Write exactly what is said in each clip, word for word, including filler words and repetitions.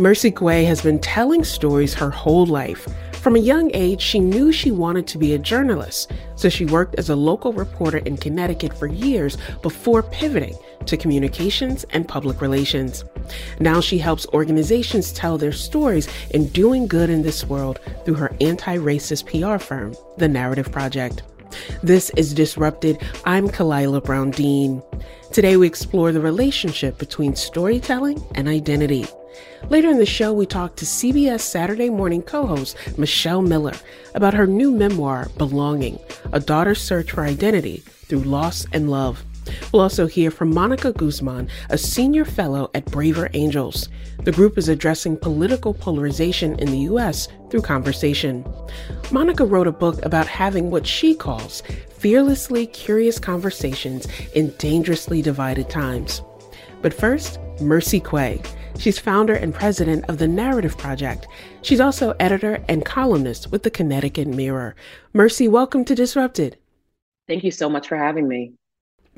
Mercy Quaye has been telling stories her whole life. From a young age, she knew she wanted to be a journalist, so she worked as a local reporter in Connecticut for years before pivoting to communications and public relations. Now she helps organizations tell their stories and doing good in this world through her anti-racist P R firm, The Narrative Project. This is Disrupted. I'm Kalilah Brown-Dean. Today we explore the relationship between storytelling and identity. Later in the show, we talk to C B S Saturday Morning co-host Michelle Miller about her new memoir, Belonging: A Daughter's Search for Identity Through Loss and Love. We'll also hear from Monica Guzman, a senior fellow at Braver Angels. The group is addressing political polarization in the U S through conversation. Monica wrote a book about having what she calls fearlessly curious conversations in dangerously divided times. But first, Mercy Quaye. She's founder and president of The Narrative Project. She's also editor and columnist with the Connecticut Mirror. Mercy, welcome to Disrupted. Thank you so much for having me.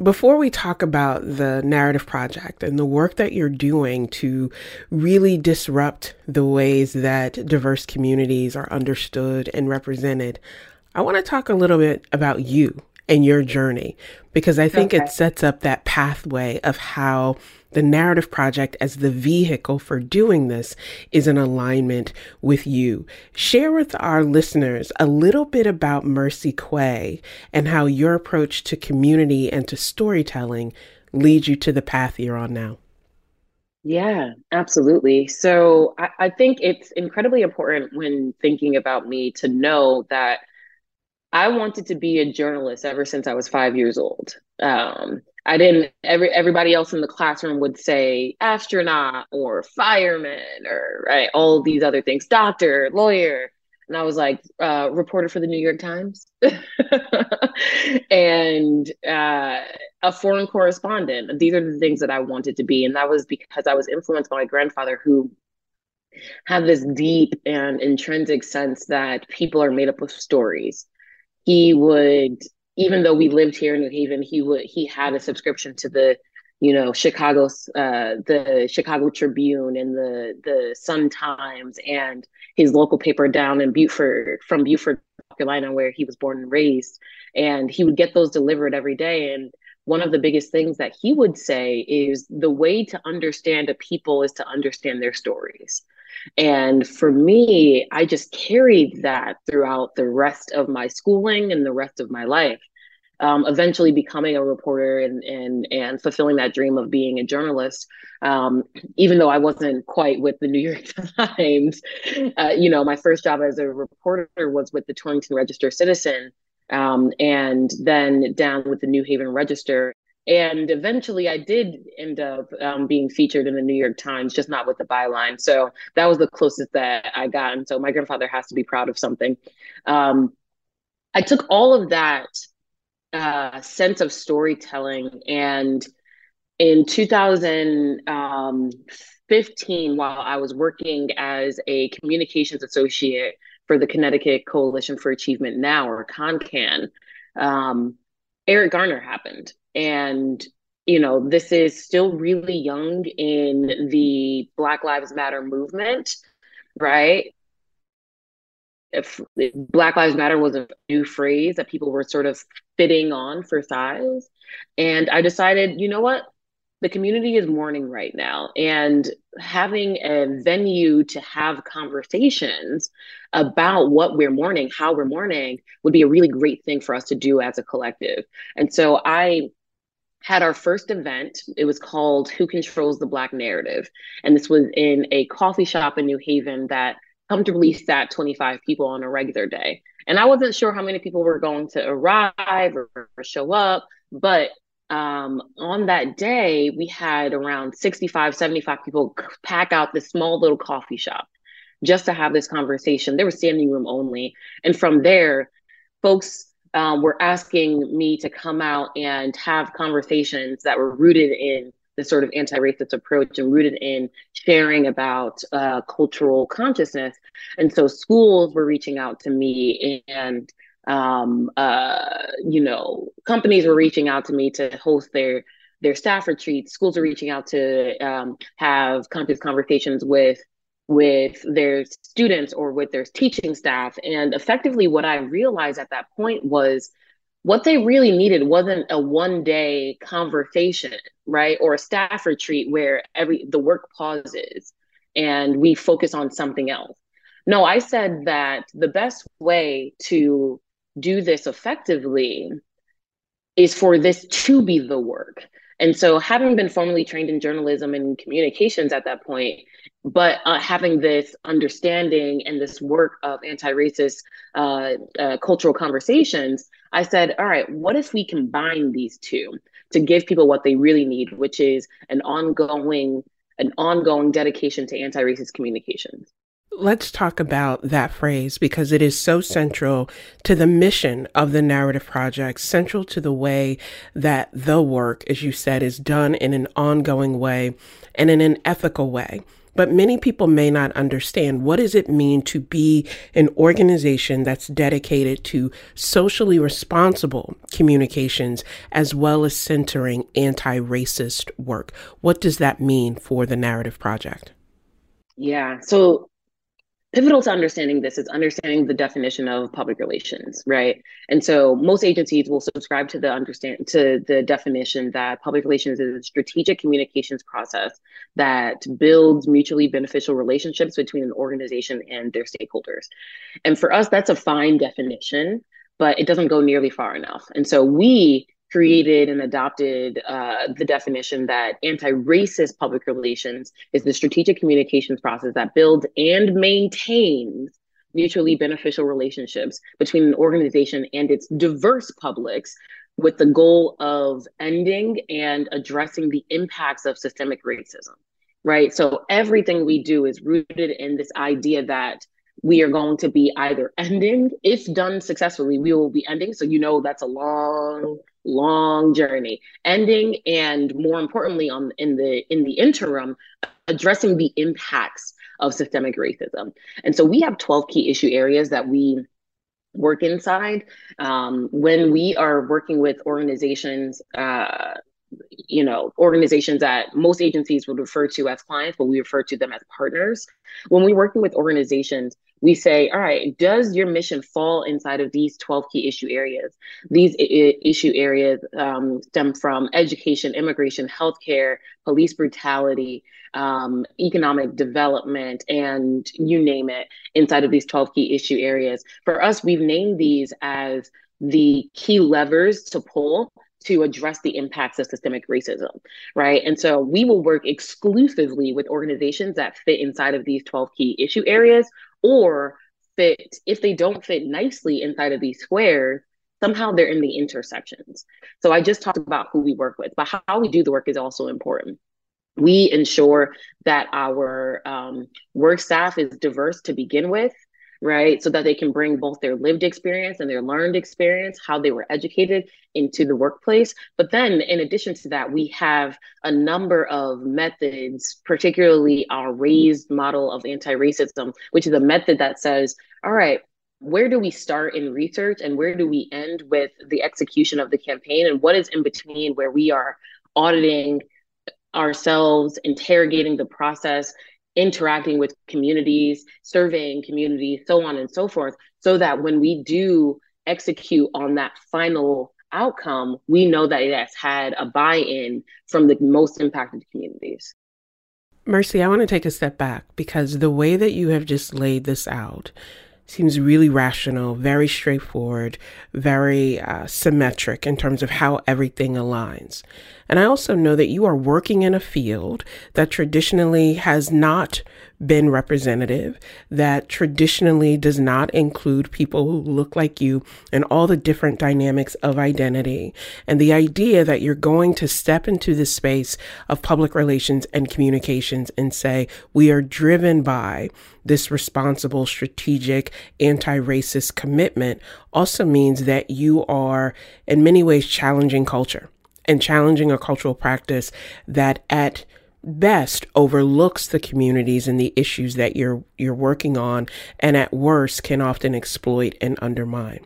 Before we talk about The Narrative Project and the work that you're doing to really disrupt the ways that diverse communities are understood and represented, I want to talk a little bit about you and your journey, because I think okay. It sets up that pathway of how The Narrative Project as the vehicle for doing this is in alignment with you. Share with our listeners a little bit about Mercy Quaye and how your approach to community and to storytelling leads you to the path you're on now. Yeah, absolutely. So I, I think it's incredibly important when thinking about me to know that I wanted to be a journalist ever since I was five years old. Um, I didn't, every, everybody else in the classroom would say astronaut or fireman or right, all these other things, doctor, lawyer. And I was like, uh, reporter for the New York Times and uh, a foreign correspondent. These are the things that I wanted to be. And that was because I was influenced by my grandfather, who had this deep and intrinsic sense that people are made up of stories. He would, even though we lived here in New Haven, he would he had a subscription to the, you know, Chicago's uh, the Chicago Tribune and the the Sun Times and his local paper down in Beaufort, from Beaufort, North Carolina, where he was born and raised. And he would get those delivered every day. And one of the biggest things that he would say is the way to understand a people is to understand their stories. And for me, I just carried that throughout the rest of my schooling and the rest of my life, um, eventually becoming a reporter and, and, and fulfilling that dream of being a journalist, um, even though I wasn't quite with the New York Times. Uh, you know, my first job as a reporter was with the Torrington Register Citizen, um, and then down with the New Haven Register. And eventually I did end up um, being featured in the New York Times, just not with the byline. So that was the closest that I got. And so my grandfather has to be proud of something. Um, I took all of that uh, sense of storytelling. And in two thousand fifteen, while I was working as a communications associate for the Connecticut Coalition for Achievement Now, or CONCAN, um, Eric Garner happened. And, you know, this is still really young in the Black Lives Matter movement, right? If Black Lives Matter was a new phrase that people were sort of fitting on for size. And I decided, you know what? The community is mourning right now. And having a venue to have conversations about what we're mourning, how we're mourning, would be a really great thing for us to do as a collective. And so I had our first event. It was called Who Controls the Black Narrative? And this was in a coffee shop in New Haven that comfortably sat twenty-five people on a regular day. And I wasn't sure how many people were going to arrive or show up, but um, on that day, we had around sixty-five, seventy-five people pack out this small little coffee shop. just to have this conversation. They were standing room only. And from there, folks um, were asking me to come out and have conversations that were rooted in this sort of anti-racist approach and rooted in sharing about uh, cultural consciousness. And so schools were reaching out to me, and um, uh, you know, companies were reaching out to me to host their their staff retreats. Schools are reaching out to um, have conscious conversations with with their students or with their teaching staff. And effectively what I realized at that point was what they really needed wasn't a one day conversation, right? Or a staff retreat where every the work pauses and we focus on something else. No, I said that the best way to do this effectively is for this to be the work. And so, having been formally trained in journalism and communications at that point, but uh, having this understanding and this work of anti-racist uh, uh, cultural conversations, I said, all right, what if we combine these two to give people what they really need, which is an ongoing, an ongoing dedication to anti-racist communications? Let's talk about that phrase, because it is so central to the mission of the Narrative Project, central to the way that the work, as you said, is done in an ongoing way and in an ethical way. But many people may not understand, what does it mean to be an organization that's dedicated to socially responsible communications as well as centering anti-racist work? What does that mean for the Narrative Project? Yeah, so pivotal to understanding this is understanding the definition of public relations, right? And so most agencies will subscribe to the understand to the definition that public relations is a strategic communications process that builds mutually beneficial relationships between an organization and their stakeholders. And for us, that's a fine definition, but it doesn't go nearly far enough. And so we created and adopted uh, the definition that anti-racist public relations is the strategic communications process that builds and maintains mutually beneficial relationships between an organization and its diverse publics, with the goal of ending and addressing the impacts of systemic racism, right? So everything we do is rooted in this idea that we are going to be either ending, if done successfully, we will be ending. So, you know, that's a long, long journey. Ending, and more importantly, on in the in the interim, addressing the impacts of systemic racism. And so we have twelve key issue areas that we work inside. Um, when we are working with organizations, uh, you know, organizations that most agencies would refer to as clients, but we refer to them as partners. When we're working with organizations, we say, all right, does your mission fall inside of these twelve key issue areas? These I- issue areas um, stem from education, immigration, healthcare, police brutality, um, economic development, and you name it, inside of these twelve key issue areas. For us, we've named these as the key levers to pull to address the impacts of systemic racism, right? And so we will work exclusively with organizations that fit inside of these twelve key issue areas, or fit, if they don't fit nicely inside of these squares, somehow they're in the intersections. So I just talked about who we work with, but how we do the work is also important. We ensure that our um, work staff is diverse to begin with, right? So that they can bring both their lived experience and their learned experience, how they were educated, into the workplace. But then in addition to that, we have a number of methods, particularly our raised model of anti-racism, which is a method that says, all right, where do we start in research and where do we end with the execution of the campaign? And what is in between, where we are auditing ourselves, interrogating the process, interacting with communities, surveying communities, so on and so forth, so that when we do execute on that final outcome, we know that it has had a buy-in from the most impacted communities. Mercy, I want to take a step back, because the way that you have just laid this out seems really rational, very straightforward, very uh, symmetric in terms of how everything aligns. And I also know that you are working in a field that traditionally has not been representative, that traditionally does not include people who look like you and all the different dynamics of identity. And the idea that you're going to step into the space of public relations and communications and say, we are driven by this responsible, strategic, anti-racist commitment also means that you are in many ways challenging culture and challenging a cultural practice that at best overlooks the communities and the issues that you're you're working on, and at worst can often exploit and undermine.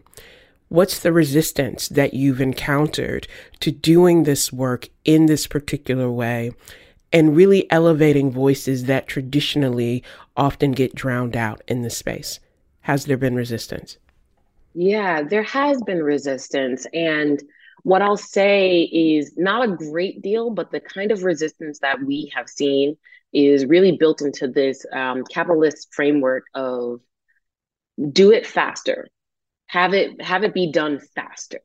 What's the resistance that you've encountered to doing this work in this particular way and really elevating voices that traditionally often get drowned out in this space? Has there been resistance? Yeah, there has been resistance. And what I'll say is not a great deal, but the kind of resistance that we have seen is really built into this um, capitalist framework of do it faster, have it have it be done faster,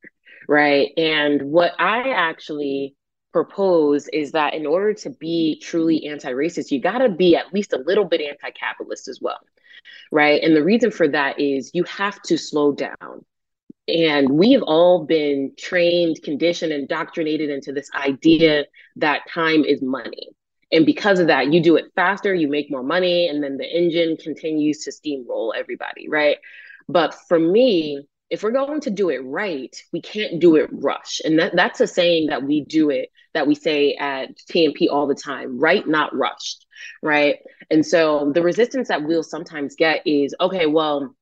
right? And what I actually propose is that in order to be truly anti-racist, you gotta be at least a little bit anti-capitalist as well, right? And the reason for that is you have to slow down. And we've all been trained, conditioned, indoctrinated into this idea that time is money. And because of that, you do it faster, you make more money, and then the engine continues to steamroll everybody, right? But for me, if we're going to do it right, we can't do it rush. And that, that's a saying that we do it, that we say at T M P all the time, right, not rushed, right? And so the resistance that we'll sometimes get is, okay, well,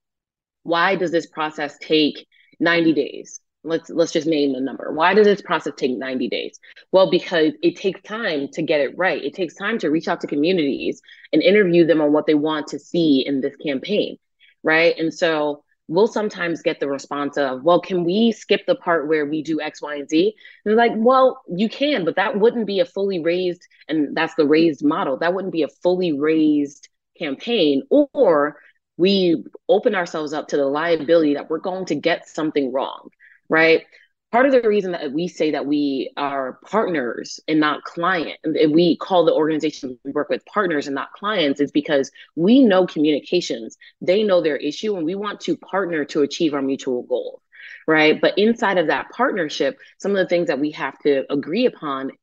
why does this process take ninety days? Let's let's just name a number. Why does this process take ninety days? Well, because it takes time to get it right. It takes time to reach out to communities and interview them on what they want to see in this campaign, right? And so we'll sometimes get the response of, well, can we skip the part where we do X, Y, and Z? And they're like, well, you can, but that wouldn't be a fully raised, and that's the raised model. That wouldn't be a fully raised campaign, or we open ourselves up to the liability that we're going to get something wrong, right? Part of the reason that we say that we are partners and not client, and we call the organizations we work with partners and not clients, is because we know communications, they know their issue, and we want to partner to achieve our mutual goal, right? But inside of that partnership, some of the things that we have to agree upon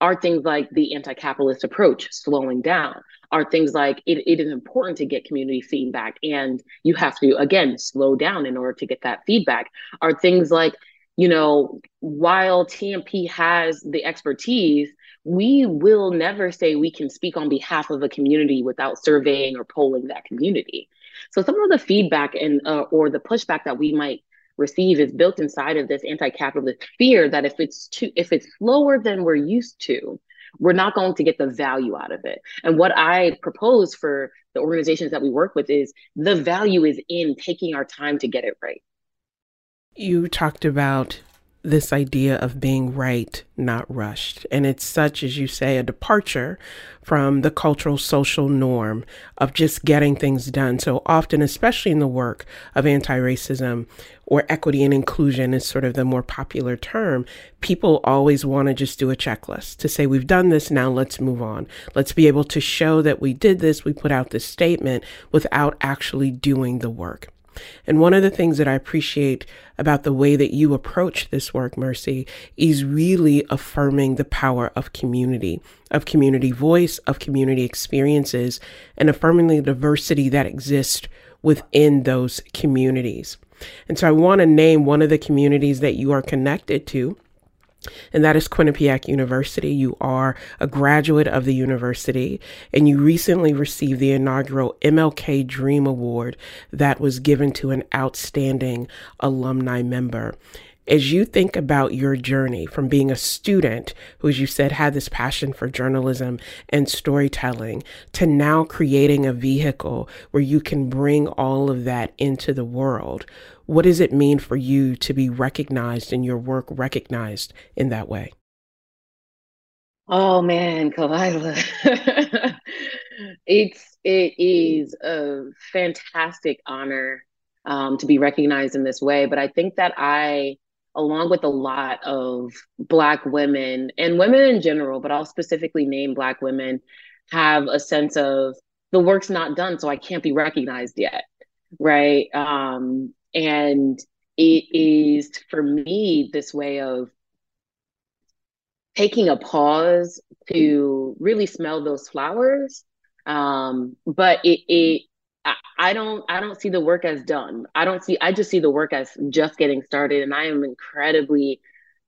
are things like the anti-capitalist approach, slowing down, are things like it, it is important to get community feedback and you have to, again, slow down in order to get that feedback, are things like, you know, while T M P has the expertise, we will never say we can speak on behalf of a community without surveying or polling that community. So some of the feedback and uh, or the pushback that we might receive is built inside of this anti-capitalist fear that if it's too, if it's slower than we're used to, we're not going to get the value out of it. And what I propose for the organizations that we work with is the value is in taking our time to get it right. You talked about this idea of being right, not rushed. And it's such, as you say, a departure from the cultural social norm of just getting things done. So often, especially in the work of anti-racism or equity and inclusion is sort of the more popular term, people always want to just do a checklist to say, we've done this, now let's move on. Let's be able to show that we did this, we put out this statement without actually doing the work. And one of the things that I appreciate about the way that you approach this work, Mercy, is really affirming the power of community, of community voice, of community experiences, and affirming the diversity that exists within those communities. And so I want to name one of the communities that you are connected to, and that is Quinnipiac University. You are a graduate of the university, and you recently received the inaugural M L K Dream Award that was given to an outstanding alumni member. As you think about your journey from being a student who, as you said, had this passion for journalism and storytelling to now creating a vehicle where you can bring all of that into the world, what does it mean for you to be recognized and your work recognized in that way? Oh man, Kalilah. it's, it is a fantastic honor um, to be recognized in this way. But I think that I, along with a lot of Black women and women in general, but I'll specifically name Black women, have a sense of the work's not done, so I can't be recognized yet, right? Um, and it is, for me, this way of taking a pause to really smell those flowers. Um, but it, it I, I don't I don't see the work as done. I don't see I just see the work as just getting started. And I am incredibly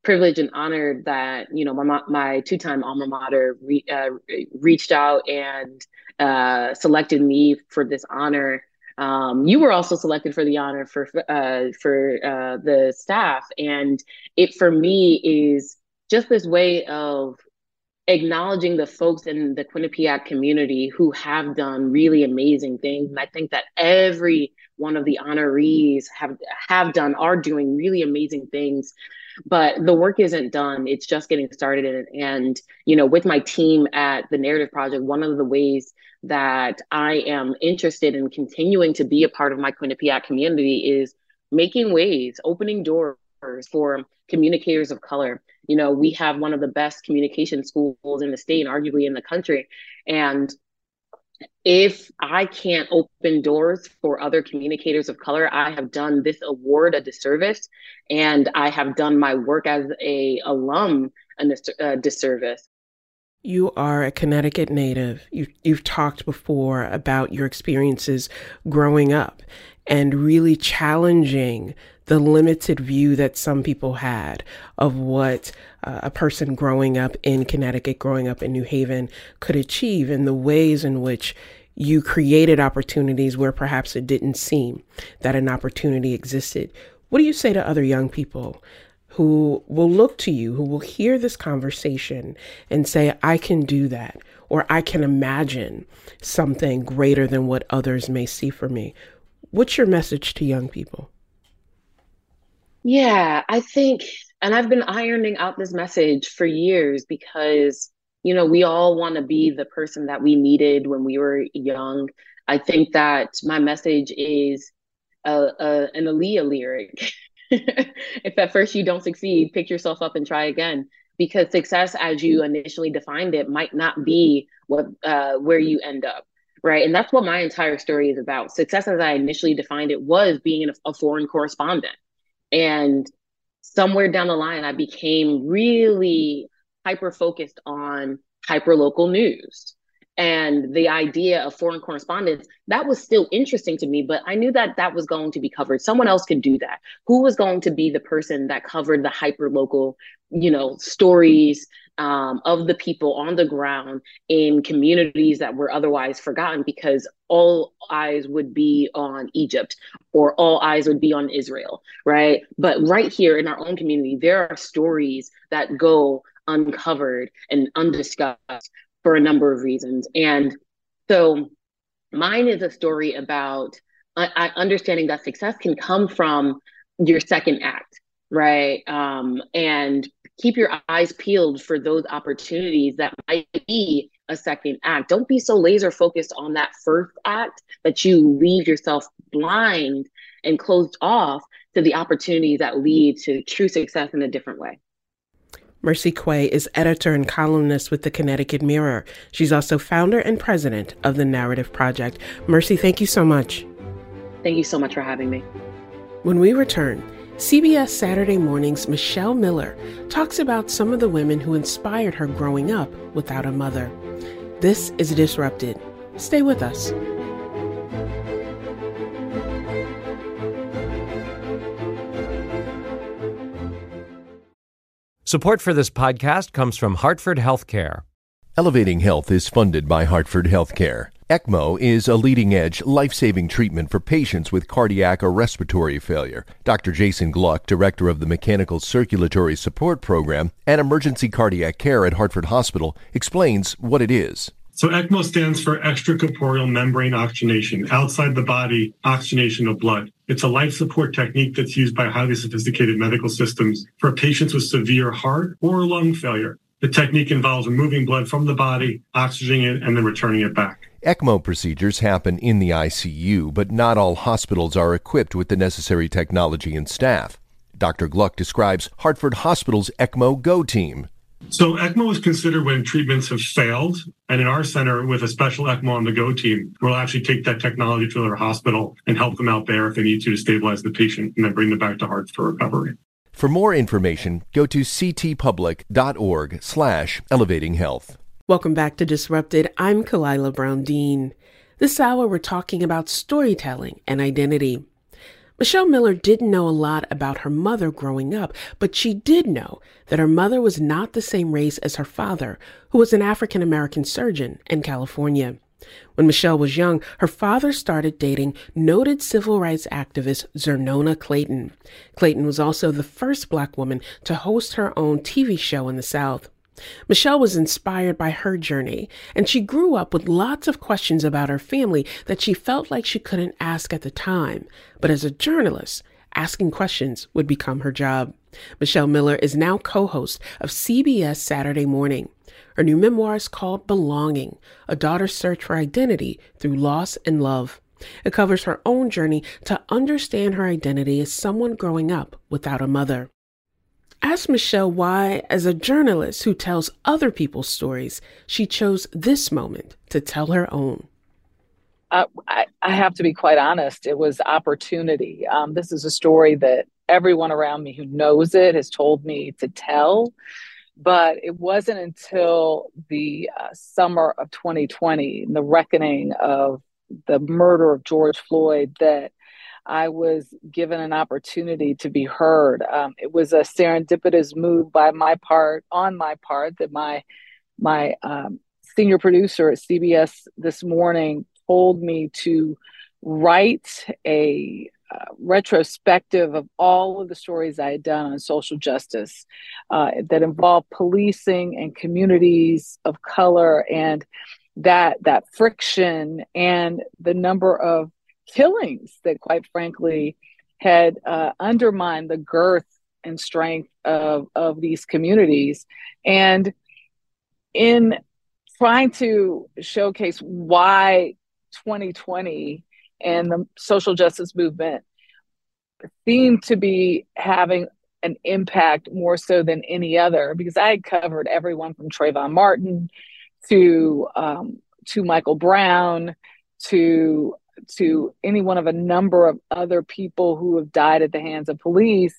privileged and honored that, you know, my my two-time alma mater re, uh, reached out and uh, selected me for this honor. Um, you were also selected for the honor for uh, for uh, the staff, and it for me is just this way of acknowledging the folks in the Quinnipiac community who have done really amazing things. And I think that every one of the honorees have have done, are doing really amazing things, but the work isn't done. It's just getting started. And, and you know, with my team at The Narrative Project, one of the ways that I am interested in continuing to be a part of my Quinnipiac community is making ways, opening doors for communicators of color. You know, we have one of the best communication schools in the state and arguably in the country. And if I can't open doors for other communicators of color, I have done this award a disservice, and I have done my work as a alum a disservice. You are a Connecticut native. You, you've talked before about your experiences growing up and really challenging the limited view that some people had of what uh, a person growing up in Connecticut, growing up in New Haven could achieve, and the ways in which you created opportunities where perhaps it didn't seem that an opportunity existed. What do you say to other young people who will look to you, who will hear this conversation and say, I can do that, or I can imagine something greater than what others may see for me? What's your message to young people? Yeah, I think, and I've been ironing out this message for years because, you know, we all want to be the person that we needed when we were young. I think that my message is a, a, an Aaliyah lyric. If at first you don't succeed, pick yourself up and try again, because success as you initially defined it might not be what uh, where you end up, right? And that's what my entire story is about. Success as I initially defined it was being a foreign correspondent. And somewhere down the line, I became really hyper-focused on hyper-local news. And the idea of foreign correspondence, that was still interesting to me, but I knew that that was going to be covered. Someone else could do that. Who was going to be the person that covered the hyper-local, you know, stories um, of the people on the ground in communities that were otherwise forgotten, because all eyes would be on Egypt or all eyes would be on Israel, right? But right here in our own community, there are stories that go uncovered and undiscussed for a number of reasons. And so mine is a story about uh, understanding that success can come from your second act, right? Um, and keep your eyes peeled for those opportunities that might be a second act. Don't be so laser focused on that first act that you leave yourself blind and closed off to the opportunities that lead to true success in a different way. Mercy Quaye is editor and columnist with the Connecticut Mirror. She's also founder and president of The Narrative Project. Mercy, thank you so much. Thank you so much for having me. When we return, C B S Saturday Morning's Michelle Miller talks about some of the women who inspired her growing up without a mother. This is Disrupted. Stay with us. Support for this podcast comes from Hartford Healthcare. Elevating Health is funded by Hartford Healthcare. ECMO is a leading-edge, life-saving treatment for patients with cardiac or respiratory failure. Doctor Jason Gluck, director of the Mechanical Circulatory Support Program and Emergency Cardiac Care at Hartford Hospital, explains what it is. So ECMO stands for extracorporeal membrane oxygenation, outside the body oxygenation of blood. It's a life support technique that's used by highly sophisticated medical systems for patients with severe heart or lung failure. The technique involves removing blood from the body, oxygenating it, and then returning it back. ECMO procedures happen in the I C U, but not all hospitals are equipped with the necessary technology and staff. Doctor Gluck describes Hartford Hospital's ECMO Go team. So ECMO is considered when treatments have failed. And in our center, with a special ECMO on the go team, we'll actually take that technology to their hospital and help them out there if they need to to stabilize the patient and then bring them back to heart for recovery. For more information, go to ctpublic.org slash elevating health. Welcome back to Disrupted. I'm Kalilah Brown-Dean. This hour, we're talking about storytelling and identity. Michelle Miller didn't know a lot about her mother growing up, but she did know that her mother was not the same race as her father, who was an African-American surgeon in California. When Michelle was young, her father started dating noted civil rights activist Xernona Clayton. Clayton was also the first Black woman to host her own T V show in the South. Michelle was inspired by her journey, and she grew up with lots of questions about her family that she felt like she couldn't ask at the time. But as a journalist, asking questions would become her job. Michelle Miller is now co-host of C B S Saturday Morning. Her new memoir is called Belonging: A Daughter's Search for Identity Through Loss and Love. It covers her own journey to understand her identity as someone growing up without a mother. Ask Michelle why, as a journalist who tells other people's stories, she chose this moment to tell her own. Uh, I, I have to be quite honest. It was opportunity. Um, this is a story that everyone around me who knows it has told me to tell. But it wasn't until the uh, summer of twenty twenty, the reckoning of the murder of George Floyd, that I was given an opportunity to be heard. Um, it was a serendipitous move by my part, on my part, that my my um, senior producer at C B S This Morning told me to write a uh, retrospective of all of the stories I had done on social justice uh, that involved policing and communities of color, and that that friction and the number of killings that, quite frankly, had uh, undermined the girth and strength of, of these communities. And in trying to showcase why twenty twenty and the social justice movement seemed to be having an impact more so than any other, because I had covered everyone from Trayvon Martin to um, to Michael Brown to to any one of a number of other people who have died at the hands of police.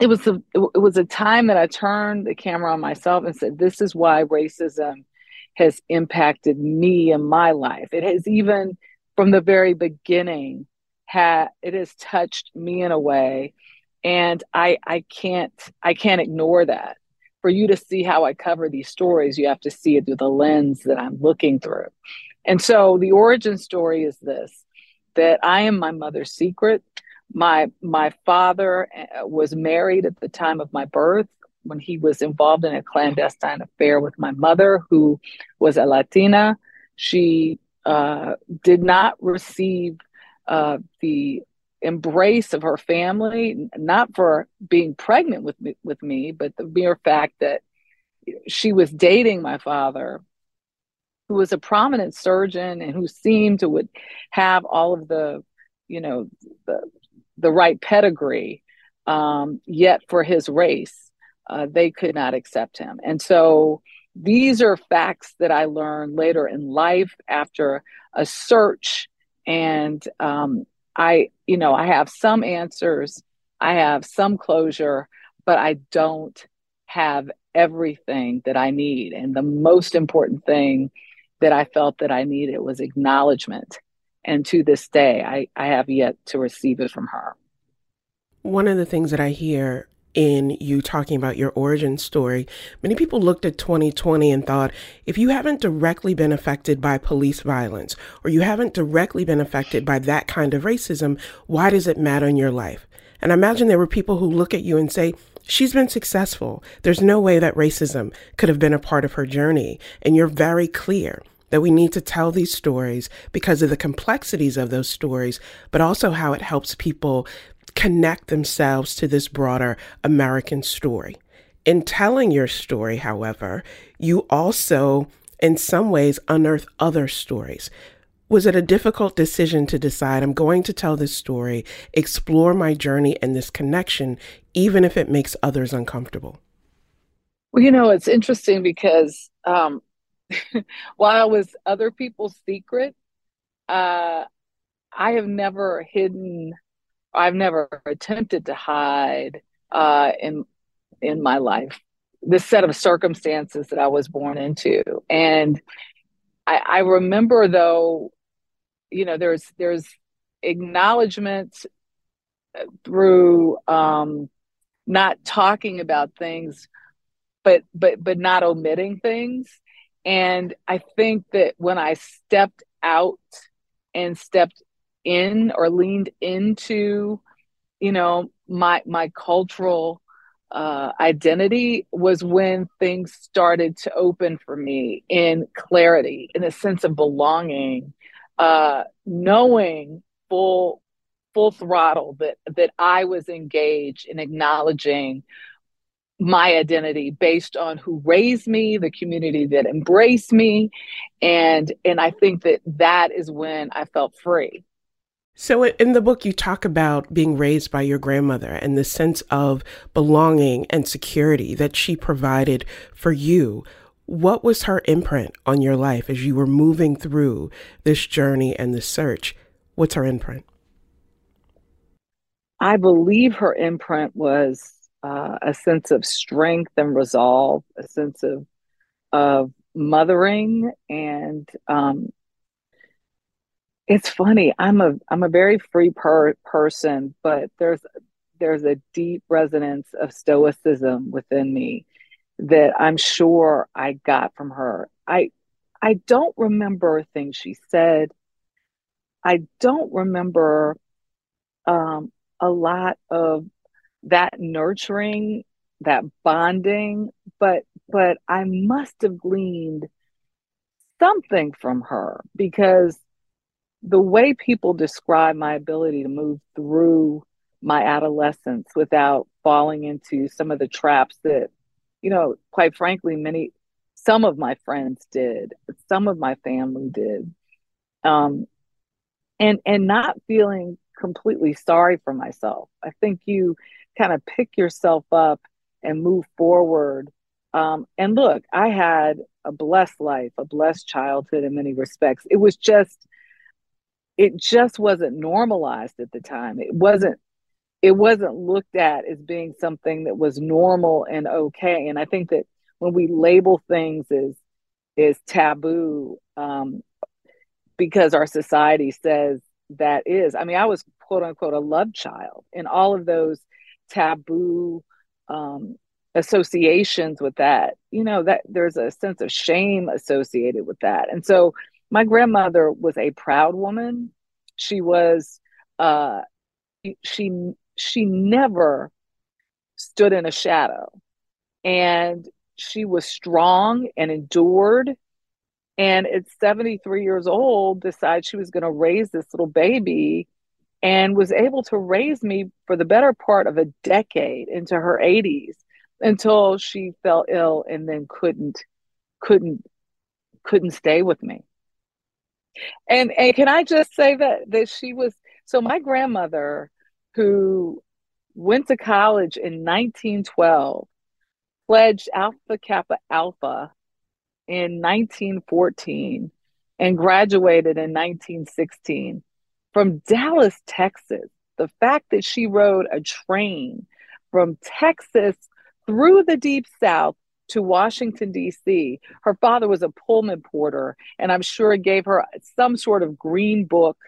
It was a, it was a time that I turned the camera on myself and said, this is why racism has impacted me in my life. It has, even from the very beginning, ha- it has touched me in a way. And I, I can't, I can't ignore that. For you to see how I cover these stories, you have to see it through the lens that I'm looking through. And so the origin story is this, that I am my mother's secret. My my father was married at the time of my birth when he was involved in a clandestine affair with my mother, who was a Latina. She uh, did not receive uh, the embrace of her family, not for being pregnant with me, with me, but the mere fact that she was dating my father, who was a prominent surgeon and who seemed to would have all of the, you know, the, the right pedigree, um, yet for his race, uh, they could not accept him. And so these are facts that I learned later in life after a search. And um, I, you know, I have some answers, I have some closure, but I don't have everything that I need. And the most important thing that I felt that I needed was acknowledgement. And to this day, I, I have yet to receive it from her. One of the things that I hear in you talking about your origin story, many people looked at twenty twenty and thought, if you haven't directly been affected by police violence, or you haven't directly been affected by that kind of racism, why does it matter in your life? And I imagine there were people who look at you and say, she's been successful. There's no way that racism could have been a part of her journey. And you're very clear that we need to tell these stories because of the complexities of those stories, but also how it helps people connect themselves to this broader American story. In telling your story, however, you also, in some ways, unearth other stories. Was it a difficult decision to decide, I'm going to tell this story, explore my journey and this connection, even if it makes others uncomfortable? Well, you know, it's interesting because um, while it was other people's secret, uh, I have never hidden, I've never attempted to hide uh, in in my life this set of circumstances that I was born into. And I, I remember, though, you know, there's there's acknowledgement through um, not talking about things, but but but not omitting things. And I think that when I stepped out and stepped in or leaned into, you know, my my cultural uh, identity was when things started to open for me in clarity, in a sense of belonging, uh, knowing full full throttle that that I was engaged in acknowledging my identity based on who raised me, the community that embraced me, and and I think that that is when I felt free. So in the book, you talk about being raised by your grandmother and the sense of belonging and security that she provided for you. What was her imprint on your life as you were moving through this journey and this search? What's her imprint? I believe her imprint was uh, a sense of strength and resolve, a sense of of mothering, and um, it's funny. I'm a I'm a very free per- person, but there's there's a deep resonance of stoicism within me that I'm sure I got from her. I I don't remember things she said. I don't remember. Um, a lot of that nurturing, that bonding, but but I must have gleaned something from her, because the way people describe my ability to move through my adolescence without falling into some of the traps that, you know, quite frankly, many, some of my friends did, some of my family did, um, and and not feeling completely sorry for myself. I think you kind of pick yourself up and move forward. Um, and look, I had a blessed life, a blessed childhood in many respects. It was just, it just wasn't normalized at the time. It wasn't, it wasn't looked at as being something that was normal and okay. And I think that when we label things as, as taboo, um, because our society says, that is, I mean, I was quote unquote a love child, and all of those taboo um, associations with that, you know, that there's a sense of shame associated with that. And so my grandmother was a proud woman. She was, uh, she, she never stood in a shadow, and she was strong and endured. And at seventy-three years old, decided she was going to raise this little baby, and was able to raise me for the better part of a decade into her eighties, until she fell ill and then couldn't, couldn't, couldn't stay with me. And and can I just say that that she was, so my grandmother, who went to college in nineteen twelve, pledged Alpha Kappa Alpha in nineteen fourteen and graduated in nineteen sixteen from Dallas, Texas. The fact that she rode a train from Texas through the deep South to Washington, D C Her father was a Pullman porter, and I'm sure it gave her some sort of green book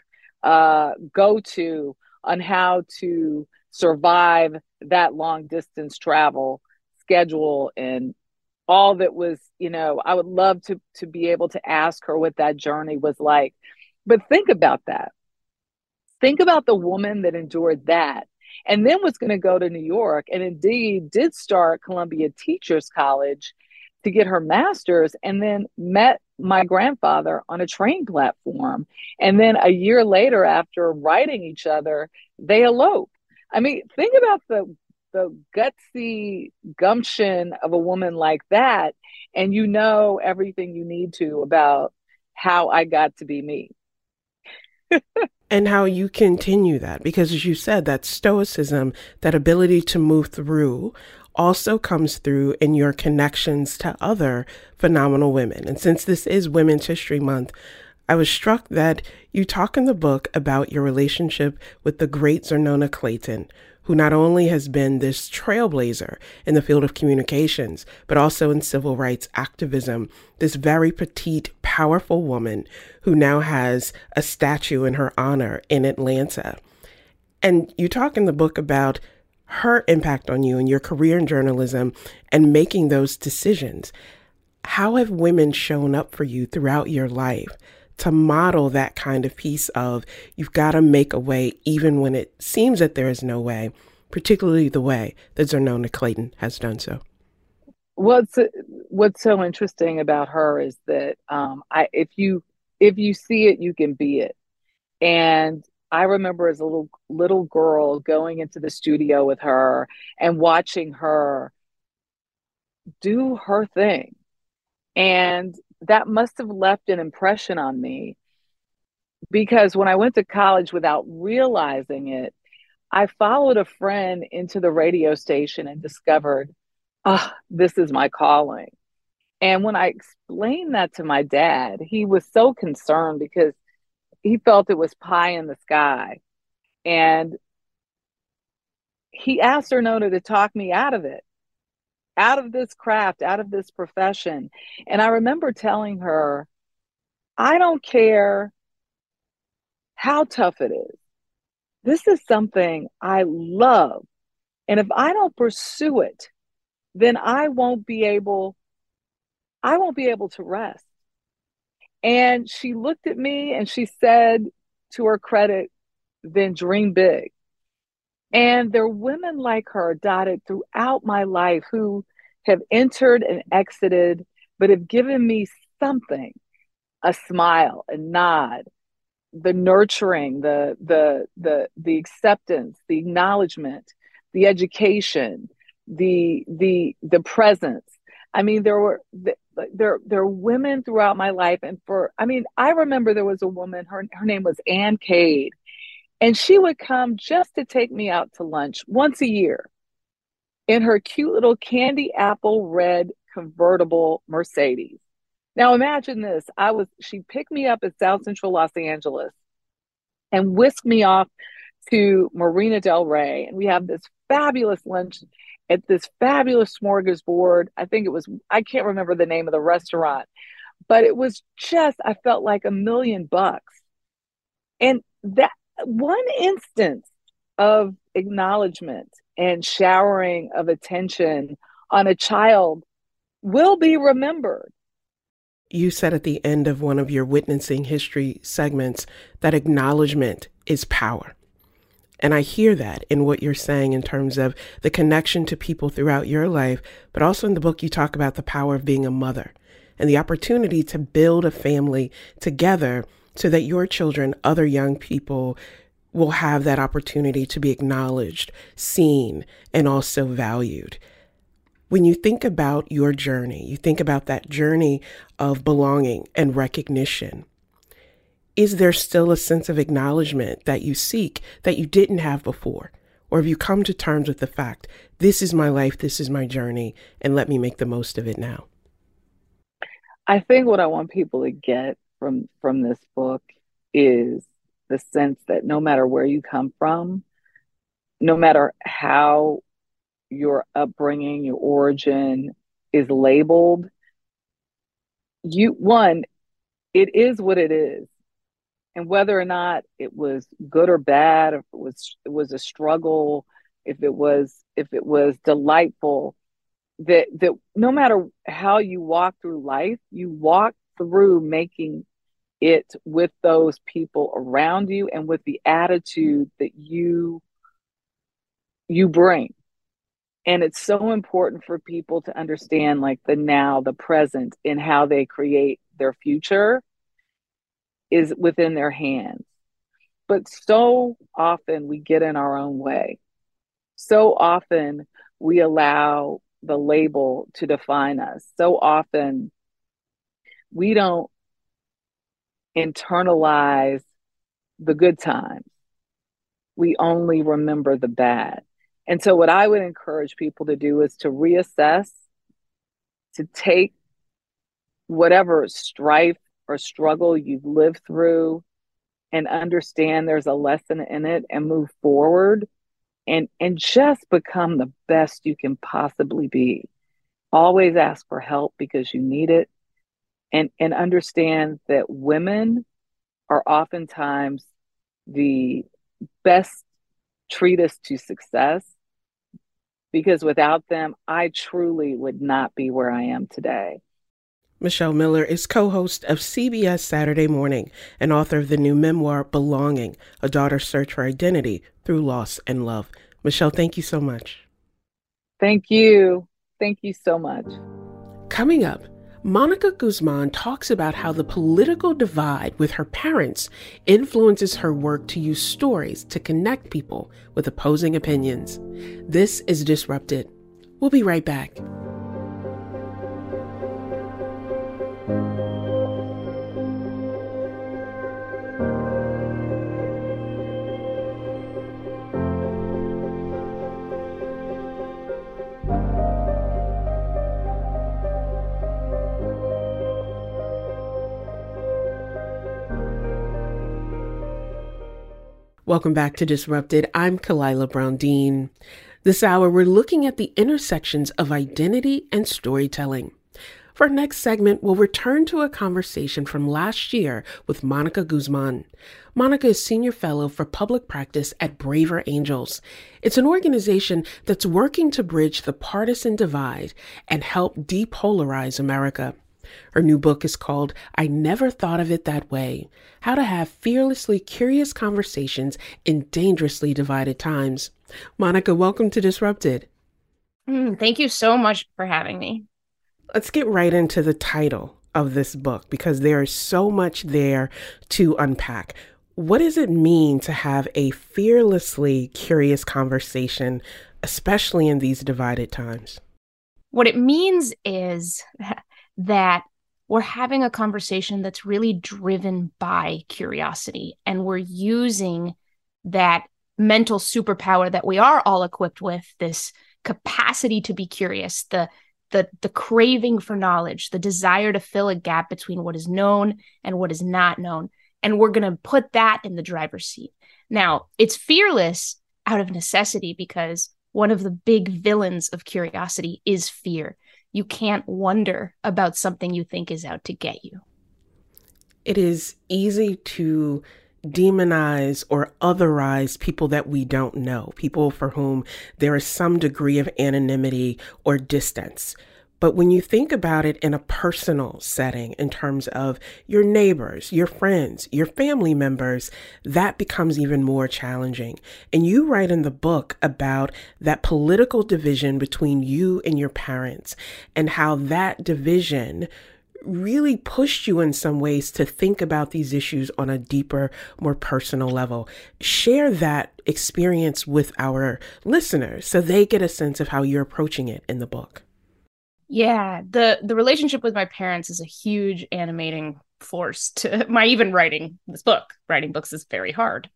uh, go-to on how to survive that long distance travel schedule and all that was, you know, I would love to to be able to ask her what that journey was like. But think about that. Think about the woman that endured that and then was going to go to New York, and indeed did start Columbia Teachers College to get her master's, and then met my grandfather on a train platform. And then a year later, after writing each other, they eloped. I mean, think about the the gutsy gumption of a woman like that, and you know everything you need to about how I got to be me. and how you continue that. Because as you said, that stoicism, that ability to move through, also comes through in your connections to other phenomenal women. And since this is Women's History Month, I was struck that you talk in the book about your relationship with the great Xernona Clayton, who not only has been this trailblazer in the field of communications, but also in civil rights activism, this very petite, powerful woman who now has a statue in her honor in Atlanta. And you talk in the book about her impact on you and your career in journalism and making those decisions. How have women shown up for you throughout your life to model that kind of piece of, you've got to make a way even when it seems that there is no way, particularly the way that Xernona Clayton has done so? What's what's so interesting about her is that um, I, if you if you see it, you can be it. And I remember as a little little girl going into the studio with her and watching her do her thing. And that must have left an impression on me, because when I went to college without realizing it, I followed a friend into the radio station and discovered, ah, oh, this is my calling. And when I explained that to my dad, he was so concerned because he felt it was pie in the sky. And he asked Xernona to talk me out of it, out of this craft, out of this profession. And I remember telling her, I don't care how tough it is. This is something I love. And if I don't pursue it, then I won't be able, I won't be able to rest. And she looked at me and she said, to her credit, then dream big. And there are women like her dotted throughout my life who have entered and exited, but have given me something, a smile, a nod, the nurturing, the the the the acceptance, the acknowledgement, the education, the the the presence. I mean, there were there there are women throughout my life, and for I mean, I remember there was a woman. Her her name was Ann Cade, and she would come just to take me out to lunch once a year, in her cute little candy apple red convertible Mercedes. Now imagine this: I was she picked me up at South Central Los Angeles, and whisked me off to Marina Del Rey, and we have this fabulous lunch at this fabulous smorgasbord. I think it was, I can't remember the name of the restaurant, but it was just, I felt like a million bucks. And that one instance of acknowledgement and showering of attention on a child will be remembered. You said at the end of one of your Witnessing History segments that acknowledgement is power. And I hear that in what you're saying in terms of the connection to people throughout your life, but also in the book you talk about the power of being a mother and the opportunity to build a family together so that your children, other young people, will have that opportunity to be acknowledged, seen, and also valued. When you think about your journey, you think about that journey of belonging and recognition. Is there still a sense of acknowledgement that you seek that you didn't have before? Or have you come to terms with the fact, this is my life, this is my journey, and let me make the most of it now? I think what I want people to get from, from this book is the sense that no matter where you come from, no matter how your upbringing, your origin is labeled, you, one, it is what it is. And whether or not it was good or bad, if it was it was a struggle, if it was if it was delightful, that that no matter how you walk through life, you walk through making it with those people around you and with the attitude that you you bring. And it's so important for people to understand, like, the now, the present, and how they create their future is within their hands. But so often we get in our own way. So often we allow the label to define us. So often we don't internalize the good times. We only remember the bad. And so what I would encourage people to do is to reassess, to take whatever strife or struggle you've lived through and understand there's a lesson in it and move forward and, and just become the best you can possibly be. Always ask for help because you need it, and, and understand that women are oftentimes the best treatise to success, because without them, I truly would not be where I am today. Michelle Miller is co-host of C B S Saturday Morning and author of the new memoir, Belonging: A Daughter's Search for Identity Through Loss and Love. Michelle, thank you so much. Thank you. Thank you so much. Coming up, Monica Guzman talks about how the political divide with her parents influences her work to use stories to connect people with opposing opinions. This is Disrupted. We'll be right back. Welcome back to Disrupted. I'm Kalilah Brown-Dean. This hour, we're looking at the intersections of identity and storytelling. For our next segment, we'll return to a conversation from last year with Monica Guzman. Monica is Senior Fellow for Public Practice at Braver Angels. It's an organization that's working to bridge the partisan divide and help depolarize America. Her new book is called I Never Thought of It That Way: How to Have Fearlessly Curious Conversations in Dangerously Divided Times. Monica, welcome to Disrupted. Mm, thank you so much for having me. Let's get right into the title of this book, because there is so much there to unpack. What does it mean to have a fearlessly curious conversation, especially in these divided times? What it means is that we're having a conversation that's really driven by curiosity. And we're using that mental superpower that we are all equipped with, this capacity to be curious, the, the, the craving for knowledge, the desire to fill a gap between what is known and what is not known. And we're going to put that in the driver's seat. Now, it's fearless out of necessity, because one of the big villains of curiosity is fear. You can't wonder about something you think is out to get you. It is easy to demonize or otherize people that we don't know, people for whom there is some degree of anonymity or distance. But when you think about it in a personal setting, in terms of your neighbors, your friends, your family members, that becomes even more challenging. And you write in the book about that political division between you and your parents, and how that division really pushed you in some ways to think about these issues on a deeper, more personal level. Share that experience with our listeners so they get a sense of how you're approaching it in the book. Yeah, the, the relationship with my parents is a huge animating force to my even writing this book. Writing books is very hard.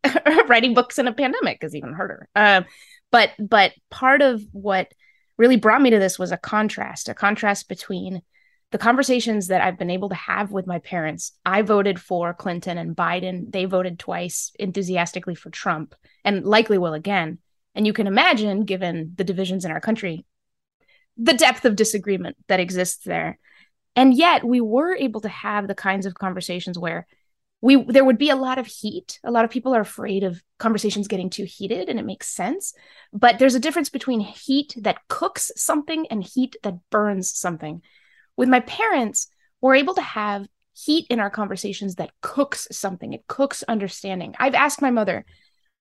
Writing books in a pandemic is even harder. Um, but but part of what really brought me to this was a contrast, a contrast between the conversations that I've been able to have with my parents. I voted for Clinton and Biden. They voted twice enthusiastically for Trump, and likely will again. And you can imagine, given the divisions in our country, the depth of disagreement that exists there. And yet we were able to have the kinds of conversations where we there would be a lot of heat. A lot of people are afraid of conversations getting too heated, and it makes sense. But there's a difference between heat that cooks something and heat that burns something. With my parents, we're able to have heat in our conversations that cooks something. It cooks understanding. I've asked my mother,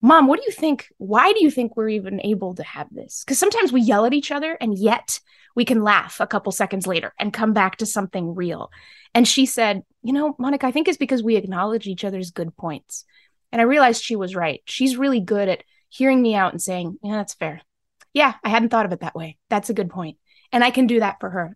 Mom, what do you think? Why do you think we're even able to have this? Because sometimes we yell at each other, and yet we can laugh a couple seconds later and come back to something real. And she said, you know, Monica, I think it's because we acknowledge each other's good points. And I realized she was right. She's really good at hearing me out and saying, yeah, that's fair. Yeah, I hadn't thought of it that way. That's a good point. And I can do that for her.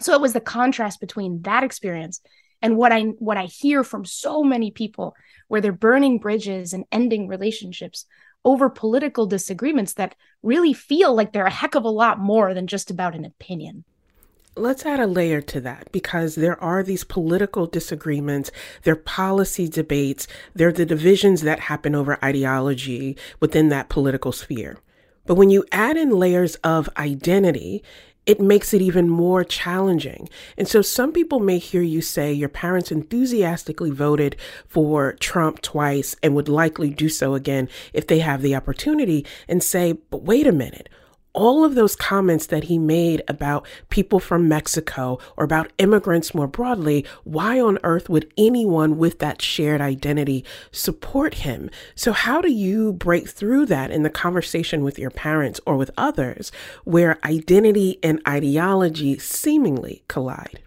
So it was the contrast between that experience And what I what I hear from so many people, where they're burning bridges and ending relationships over political disagreements that really feel like they're a heck of a lot more than just about an opinion. Let's add a layer to that, because there are these political disagreements, there are policy debates, there are the divisions that happen over ideology within that political sphere. But when you add in layers of identity, it makes it even more challenging. And so some people may hear you say your parents enthusiastically voted for Trump twice and would likely do so again if they have the opportunity, and say, but wait a minute, all of those comments that he made about people from Mexico or about immigrants more broadly, why on earth would anyone with that shared identity support him? So how do you break through that in the conversation with your parents or with others where identity and ideology seemingly collide?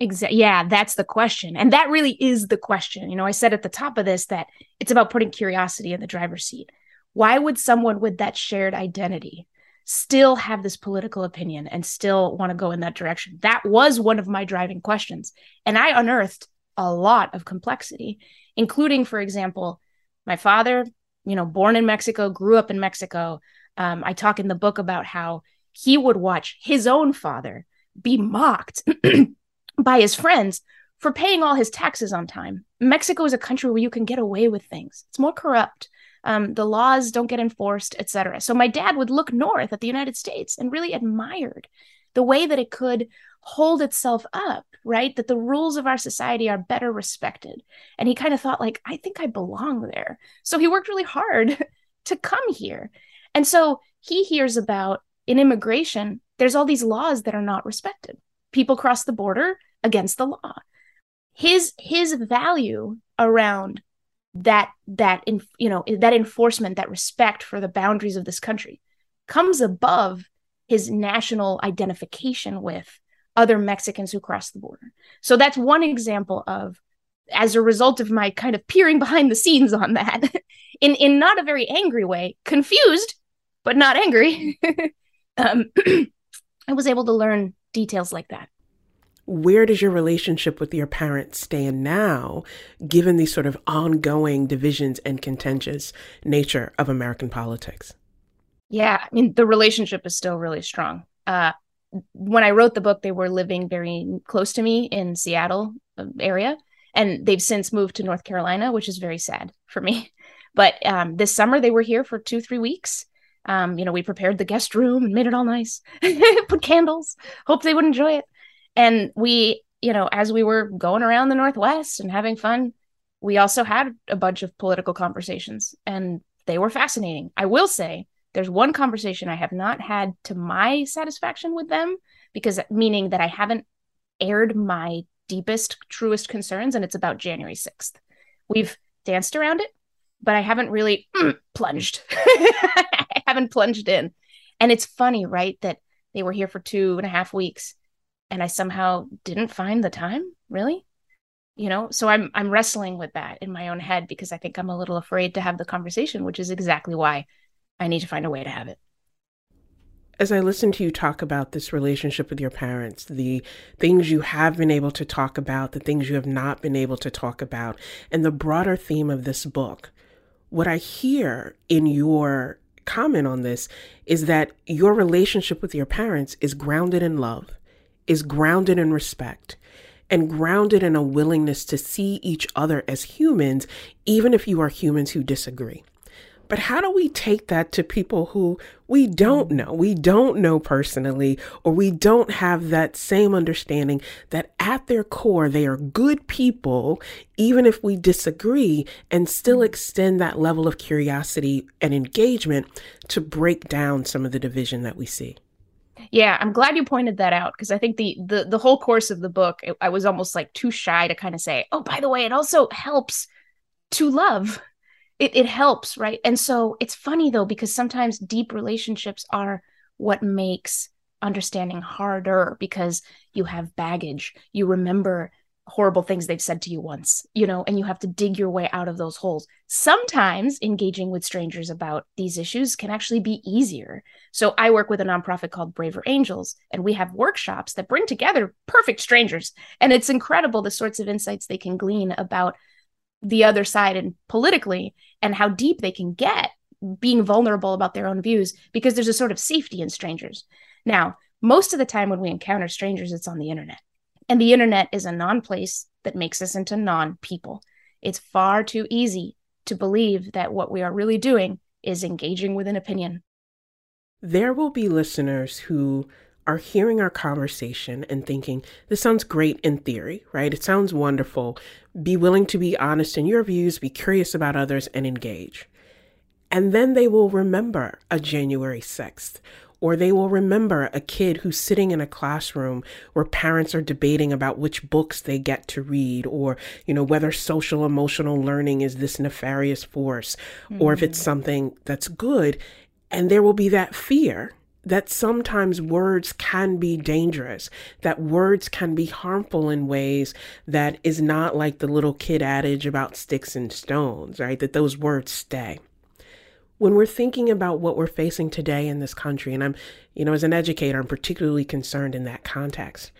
Exactly. Yeah, that's the question. And that really is the question. You know, I said at the top of this that it's about putting curiosity in the driver's seat. Why would someone with that shared identity still have this political opinion and still want to go in that direction? That was one of my driving questions. And I unearthed a lot of complexity, including, for example, my father, you know, born in Mexico, grew up in Mexico. Um, I talk in the book about how he would watch his own father be mocked by his friends for paying all his taxes on time. Mexico is a country where you can get away with things. It's more corrupt. Um, the laws don't get enforced, et cetera. So my dad would look north at the United States and really admired the way that it could hold itself up, right? That the rules of our society are better respected. And he kind of thought like, I think I belong there. So he worked really hard to come here. And so he hears about in immigration, there's all these laws that are not respected. People cross the border against the law. His, his value around that that in, you know, that enforcement, that respect for the boundaries of this country comes above his national identification with other Mexicans who cross the border. So that's one example of, as a result of my kind of peering behind the scenes on that, in, in not a very angry way, confused, but not angry, um, I was able to learn details like that. Where does your relationship with your parents stand now, given the sort of ongoing divisions and contentious nature of American politics? Yeah, I mean, the relationship is still really strong. Uh, when I wrote the book, they were living very close to me in Seattle area, and they've since moved to North Carolina, which is very sad for me. But um, this summer, they were here for two, three weeks. Um, you know, we prepared the guest room and made it all nice, put candles, hoped they would enjoy it. And we, you know, as we were going around the Northwest and having fun, we also had a bunch of political conversations, and they were fascinating. I will say there's one conversation I have not had to my satisfaction with them, because meaning that I haven't aired my deepest, truest concerns. And it's about January sixth. We've danced around it, but I haven't really mm, plunged. I haven't plunged in. And it's funny, right, that they were here for two and a half weeks. And I somehow didn't find the time, really, you know, so I'm I'm wrestling with that in my own head, because I think I'm a little afraid to have the conversation, which is exactly why I need to find a way to have it. As I listen to you talk about this relationship with your parents, the things you have been able to talk about, the things you have not been able to talk about, and the broader theme of this book, what I hear in your comment on this is that your relationship with your parents is grounded in love, is grounded in respect, and grounded in a willingness to see each other as humans, even if you are humans who disagree. But how do we take that to people who we don't know, we don't know personally, or we don't have that same understanding that at their core, they are good people, even if we disagree, and still extend that level of curiosity and engagement to break down some of the division that we see? Yeah, I'm glad you pointed that out, because I think the, the the whole course of the book, it, I was almost like too shy to kind of say, oh, by the way, it also helps to love. It it helps, right? And so it's funny, though, because sometimes deep relationships are what makes understanding harder, because you have baggage. You remember horrible things they've said to you once, you know, and you have to dig your way out of those holes. Sometimes engaging with strangers about these issues can actually be easier. So I work with a nonprofit called Braver Angels, and we have workshops that bring together perfect strangers. And it's incredible the sorts of insights they can glean about the other side and politically, and how deep they can get being vulnerable about their own views, because there's a sort of safety in strangers. Now, most of the time when we encounter strangers, it's on the internet. And the internet is a non-place that makes us into non-people. It's far too easy to believe that what we are really doing is engaging with an opinion. There will be listeners who are hearing our conversation and thinking, this sounds great in theory, right? It sounds wonderful. Be willing to be honest in your views, be curious about others, and engage. And then they will remember a January sixth. Or they will remember a kid who's sitting in a classroom where parents are debating about which books they get to read, or, you know, whether social emotional learning is this nefarious force, mm-hmm. or if it's something that's good. And there will be that fear that sometimes words can be dangerous, that words can be harmful in ways that is not like the little kid adage about sticks and stones, right? That those words stay. When we're thinking about what we're facing today in this country, and I'm, you know, as an educator, I'm particularly concerned in that context.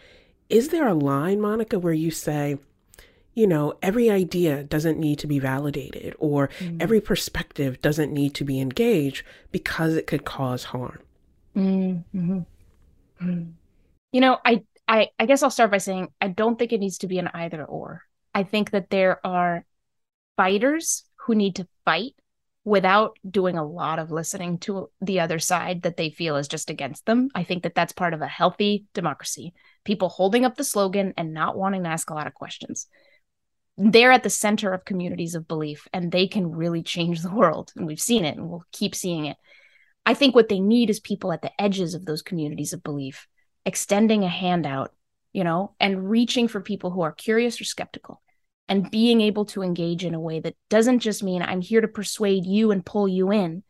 Is there a line, Monica, where you say, you know, every idea doesn't need to be validated, or mm. every perspective doesn't need to be engaged because it could cause harm? Mm-hmm. Mm. You know, I, I, I guess I'll start by saying, I don't think it needs to be an either or. I think that there are fighters who need to fight without doing a lot of listening to the other side that they feel is just against them. I think that that's part of a healthy democracy. People holding up the slogan and not wanting to ask a lot of questions. They're at the center of communities of belief, and they can really change the world. And we've seen it, and we'll keep seeing it. I think what they need is people at the edges of those communities of belief, extending a handout, you know, and reaching for people who are curious or skeptical. And being able to engage in a way that doesn't just mean I'm here to persuade you and pull you in.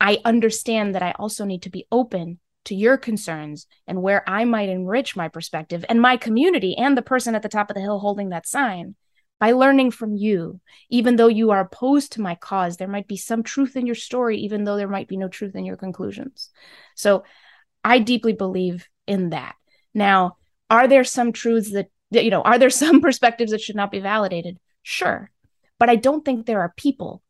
I understand that I also need to be open to your concerns and where I might enrich my perspective and my community and the person at the top of the hill holding that sign by learning from you. Even though you are opposed to my cause, there might be some truth in your story, even though there might be no truth in your conclusions. So I deeply believe in that. Now, are there some truths that You know, are there some perspectives that should not be validated? Sure. But I don't think there are people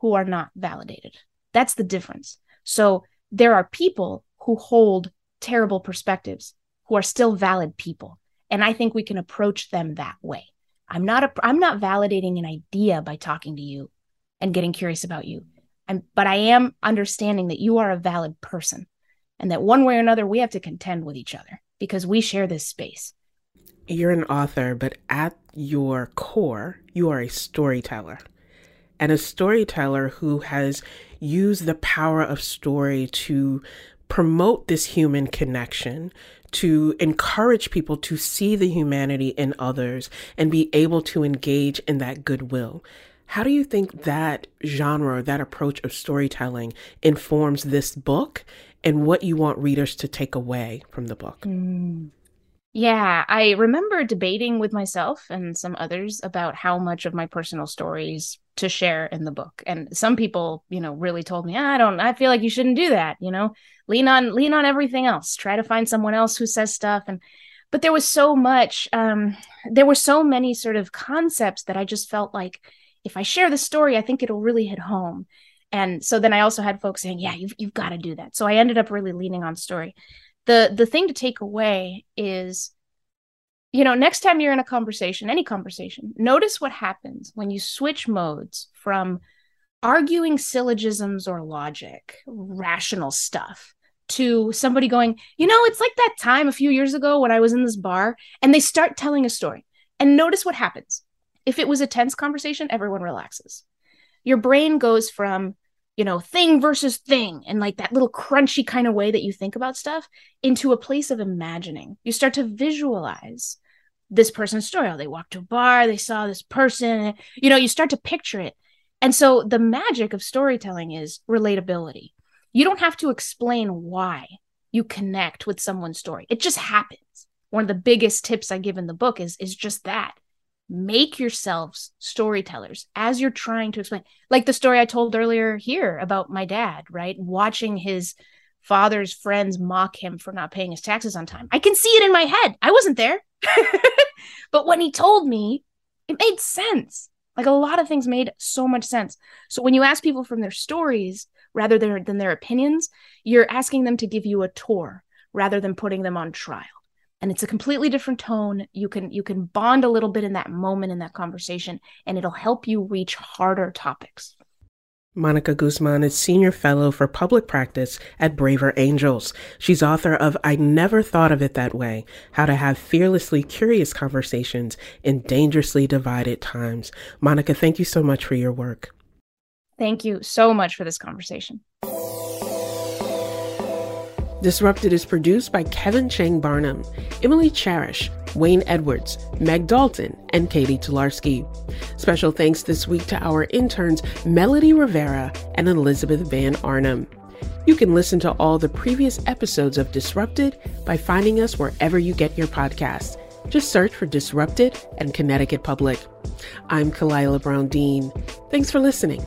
who are not validated. That's the difference. So there are people who hold terrible perspectives who are still valid people. And I think we can approach them that way. I'm not a, I'm not validating an idea by talking to you and getting curious about you. I'm, but I am understanding that you are a valid person, and that one way or another, we have to contend with each other because we share this space. You're an author, but at your core, you are a storyteller. And a storyteller who has used the power of story to promote this human connection, to encourage people to see the humanity in others and be able to engage in that goodwill. How do you think that genre, that approach of storytelling informs this book and what you want readers to take away from the book? Mm. Yeah, I remember debating with myself and some others about how much of my personal stories to share in the book. And some people, you know, really told me, I don't, I feel like you shouldn't do that. You know, lean on, lean on everything else. Try to find someone else who says stuff. And, but there was so much, um, there were so many sort of concepts that I just felt like if I share the story, I think it'll really hit home. And so then I also had folks saying, yeah, you've, you've got to do that. So I ended up really leaning on story. The the thing to take away is, you know, next time you're in a conversation, any conversation, notice what happens when you switch modes from arguing syllogisms or logic, rational stuff, to somebody going, you know, it's like that time a few years ago when I was in this bar, and they start telling a story. And notice what happens. If it was a tense conversation, everyone relaxes. Your brain goes from, you know, thing versus thing, and like that little crunchy kind of way that you think about stuff, into a place of imagining. You start to visualize this person's story. Oh, they walked to a bar, they saw this person, you know, you start to picture it. And so the magic of storytelling is relatability. You don't have to explain why you connect with someone's story. It just happens. One of the biggest tips I give in the book is, is just that. make yourselves storytellers as you're trying to explain. Like the story I told earlier here about my dad, right? Watching his father's friends mock him for not paying his taxes on time. I can see it in my head. I wasn't there. But when he told me, it made sense. Like a lot of things made so much sense. So when you ask people from their stories rather than, than their opinions, you're asking them to give you a tour rather than putting them on trial. And it's a completely different tone. You can you can bond a little bit in that moment, in that conversation, and it'll help you reach harder topics. Monica Guzman is Senior Fellow for Public Practice at Braver Angels. She's author of I Never Thought of It That Way: How to Have Fearlessly Curious Conversations in Dangerously Divided Times. Monica, thank you so much for your work. Thank you so much for this conversation. Disrupted is produced by Kevin Chang Barnum, Emily Cherish, Wayne Edwards, Meg Dalton, and Katie Tularski. Special thanks this week to our interns, Melody Rivera and Elizabeth Van Arnhem. You can listen to all the previous episodes of Disrupted by finding us wherever you get your podcasts. Just search for Disrupted and Connecticut Public. I'm Kalilah Brown-Dean. Thanks for listening.